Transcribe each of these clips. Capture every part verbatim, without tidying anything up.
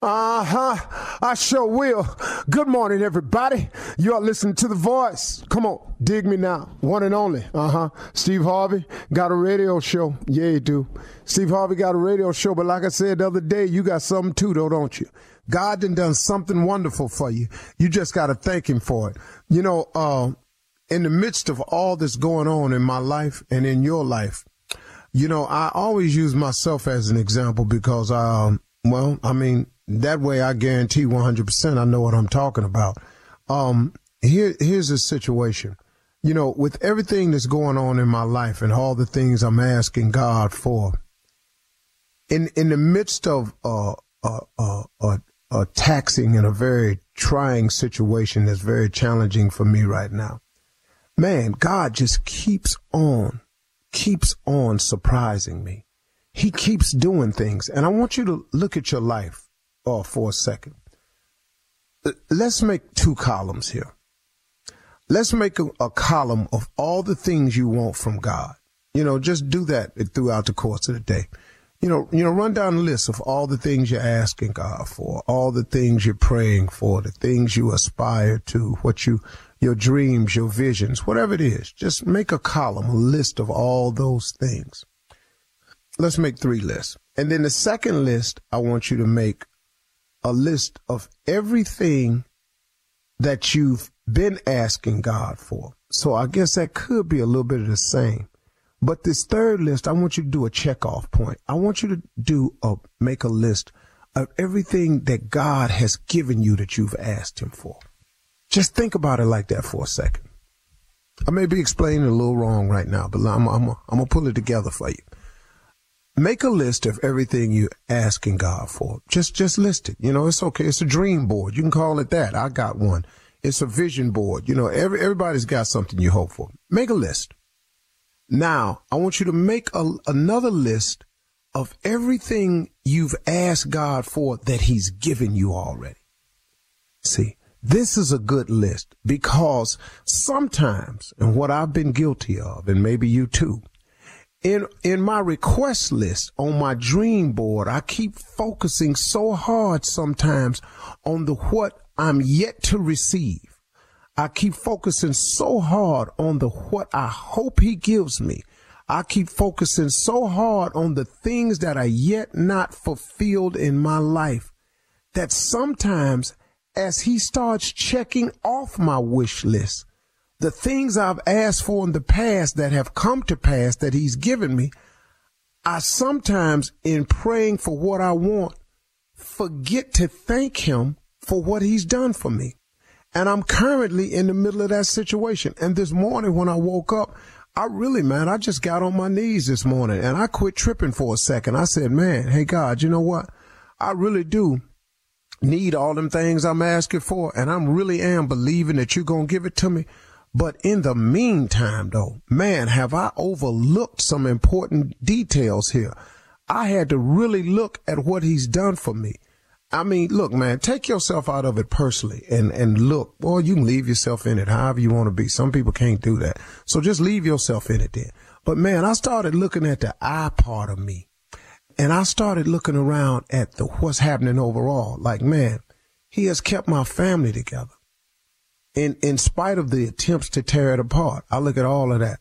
Uh-huh. I sure will. Good morning, everybody. You are listening to The Voice. Come on, dig me now. One and only. Uh-huh. Steve Harvey got a radio show. Yeah, he do. Steve Harvey got a radio show, but like I said the other day, you got something too, though, don't you? God done done something wonderful for you. You just got to thank him for it. You know, uh, in the midst of all this going on in my life and in your life, you know, I always use myself as an example because, um, well, I mean, that way, I guarantee one hundred percent I know what I'm talking about. Um, here, here's the situation. You know, with everything that's going on in my life and all the things I'm asking God for, in in the midst of a uh, uh, uh, uh, taxing and a very trying situation that's very challenging for me right now, man, God just keeps on, keeps on surprising me. He keeps doing things. And I want you to look at your life. Oh, for a second. Let's make two columns here. Let's make a, a column of all the things you want from God. You know, just do that throughout the course of the day. You know, you know, run down a list of all the things you're asking God for, all the things you're praying for, the things you aspire to, what you, your dreams, your visions, whatever it is. Just make a column, a list of all those things. Let's make three lists. And then the second list, I want you to make a list of everything that you've been asking God for. So I guess that could be a little bit of the same. But this third list, I want you to do a checkoff point. I want you to do a make a list of everything that God has given you that you've asked him for. Just think about it like that for a second. I may be explaining it a little wrong right now, but I'm, I'm, I'm going to pull it together for you. Make a list of everything you're asking God for. Just just list it. You know, it's okay. It's a dream board. You can call it that. I got one. It's a vision board. You know, every, everybody's got something you hope for. Make a list. Now, I want you to make a, another list of everything you've asked God for that he's given you already. See, this is a good list because sometimes, and what I've been guilty of, and maybe you too, In in my request list on my dream board, I keep focusing so hard sometimes on the what I'm yet to receive. I keep focusing so hard on the what I hope he gives me. I keep focusing so hard on the things that are yet not fulfilled in my life that sometimes as he starts checking off my wish list, the things I've asked for in the past that have come to pass that he's given me, I sometimes, in praying for what I want, forget to thank him for what he's done for me. And I'm currently in the middle of that situation. And this morning when I woke up, I really, man, I just got on my knees this morning and I quit tripping for a second. I said, man, hey, God, you know what? I really do need all them things I'm asking for. And I really am believing that you're going to give it to me. But in the meantime, though, man, have I overlooked some important details here? I had to really look at what he's done for me. I mean, look, man, take yourself out of it personally and, and look, well, you can leave yourself in it however you want to be. Some people can't do that. So just leave yourself in it then. But man, I started looking at the I part of me and I started looking around at the what's happening overall. Like, man, he has kept my family together in, in spite of the attempts to tear it apart. I look at all of that.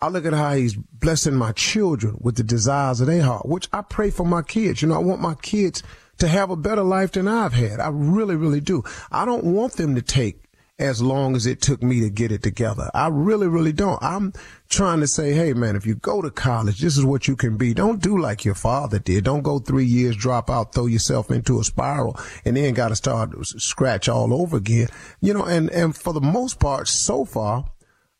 I look at how he's blessing my children with the desires of their heart, which I pray for my kids. You know, I want my kids to have a better life than I've had. I really, really do. I don't want them to take as long as it took me to get it together. I really, really don't. I'm trying to say, hey, man, if you go to college, this is what you can be. Don't do like your father did. Don't go three years, drop out, throw yourself into a spiral, and then got to start scratch all over again. You know, and, and for the most part, so far,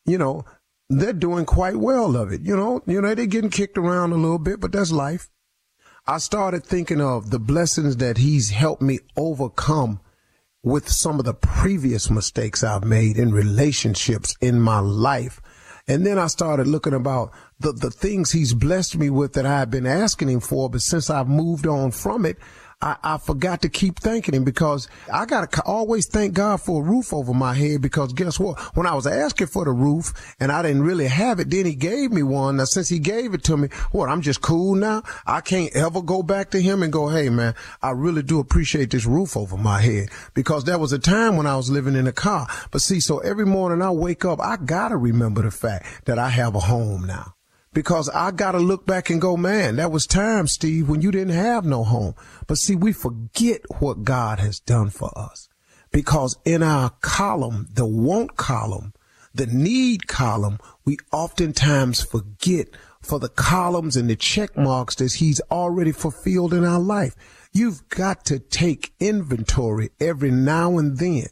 you know, they're doing quite well of it. You know, you know, they're getting kicked around a little bit, but that's life. I started thinking of the blessings that he's helped me overcome with some of the previous mistakes I've made in relationships in my life. And then I started looking about the, the things he's blessed me with that I've been asking him for. But since I've moved on from it, I, I forgot to keep thanking him, because I got to always thank God for a roof over my head, because guess what? When I was asking for the roof and I didn't really have it, then he gave me one. Now, since he gave it to me, what, I'm just cool now? I can't ever go back to him and go, hey, man, I really do appreciate this roof over my head, because there was a time when I was living in a car. But see, so every morning I wake up, I got to remember the fact that I have a home now. Because I got to look back and go, man, that was time, Steve, when you didn't have no home. But see, we forget what God has done for us, because in our column, the want column, the need column, we oftentimes forget for the columns and the check marks that he's already fulfilled in our life. You've got to take inventory every now and then,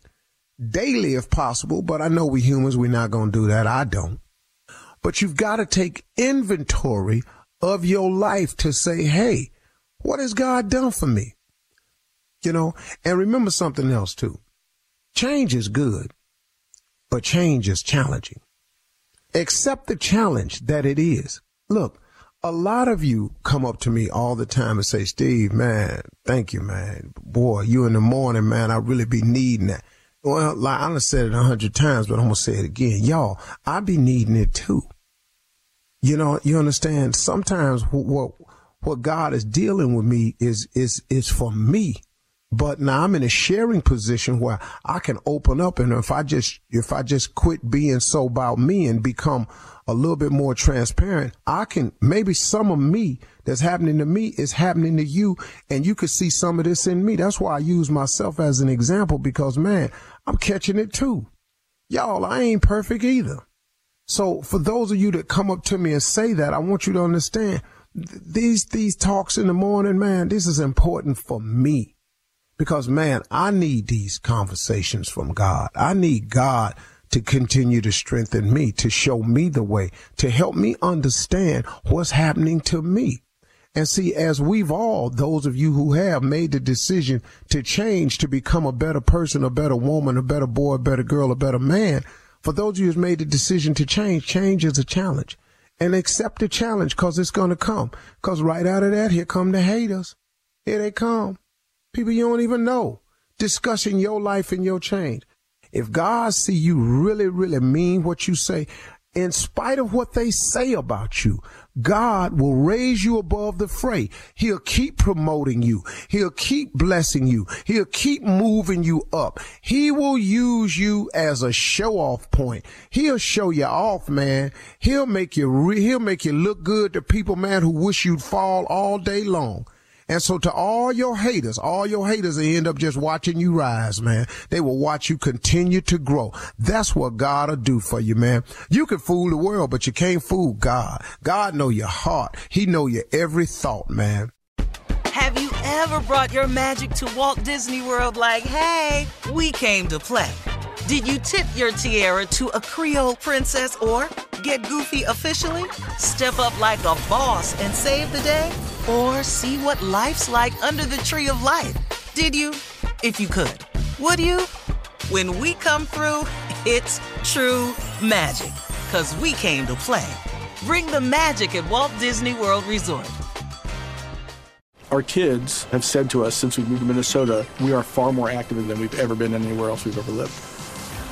daily if possible. But I know we humans, we're not going to do that. I don't. But you've got to take inventory of your life to say, hey, what has God done for me? You know, and remember something else, too. Change is good, but change is challenging. Accept the challenge that it is. Look, a lot of you come up to me all the time and say, Steve, man, thank you, man. Boy, you in the morning, man, I really be needing that. Well, like I done said it a hundred times, but I'm going to say it again. Y'all, I be needing it too. You know, you understand? Sometimes what, what God is dealing with me is, is, is for me. But now I'm in a sharing position where I can open up. And if I just, if I just quit being so about me and become a little bit more transparent, I can, maybe some of me that's happening to me is happening to you. And you could see some of this in me. That's why I use myself as an example, because man, I'm catching it too. Y'all, I ain't perfect either. So for those of you that come up to me and say that, I want you to understand th- these, these talks in the morning, man, this is important for me. Because, man, I need these conversations from God. I need God to continue to strengthen me, to show me the way, to help me understand what's happening to me. And see, as we've all, those of you who have made the decision to change, to become a better person, a better woman, a better boy, a better girl, a better man, for those of you who's made the decision to change, change is a challenge. And accept the challenge, because it's going to come. Because right out of that, here come the haters. Here they come. People you don't even know, discussing your life and your change. If God see you really, really mean what you say, in spite of what they say about you, God will raise you above the fray. He'll keep promoting you. He'll keep blessing you. He'll keep moving you up. He will use you as a show-off point. He'll show you off, man. He'll make you, re- he'll make you look good to people, man, who wish you'd fall all day long. And so to all your haters, all your haters, they end up just watching you rise, man. They will watch you continue to grow. That's what God will do for you, man. You can fool the world, but you can't fool God. God know your heart. He know your every thought, man. Have you ever brought your magic to Walt Disney World like, hey, we came to play? Did you tip your tiara to a Creole princess or get goofy officially? Step up like a boss and save the day? Or see what life's like under the tree of life? Did you? If you could. Would you? When we come through, it's true magic. 'Cause we came to play. Bring the magic at Walt Disney World Resort. Our kids have said to us since we moved to Minnesota, we are far more active than we've ever been anywhere else we've ever lived.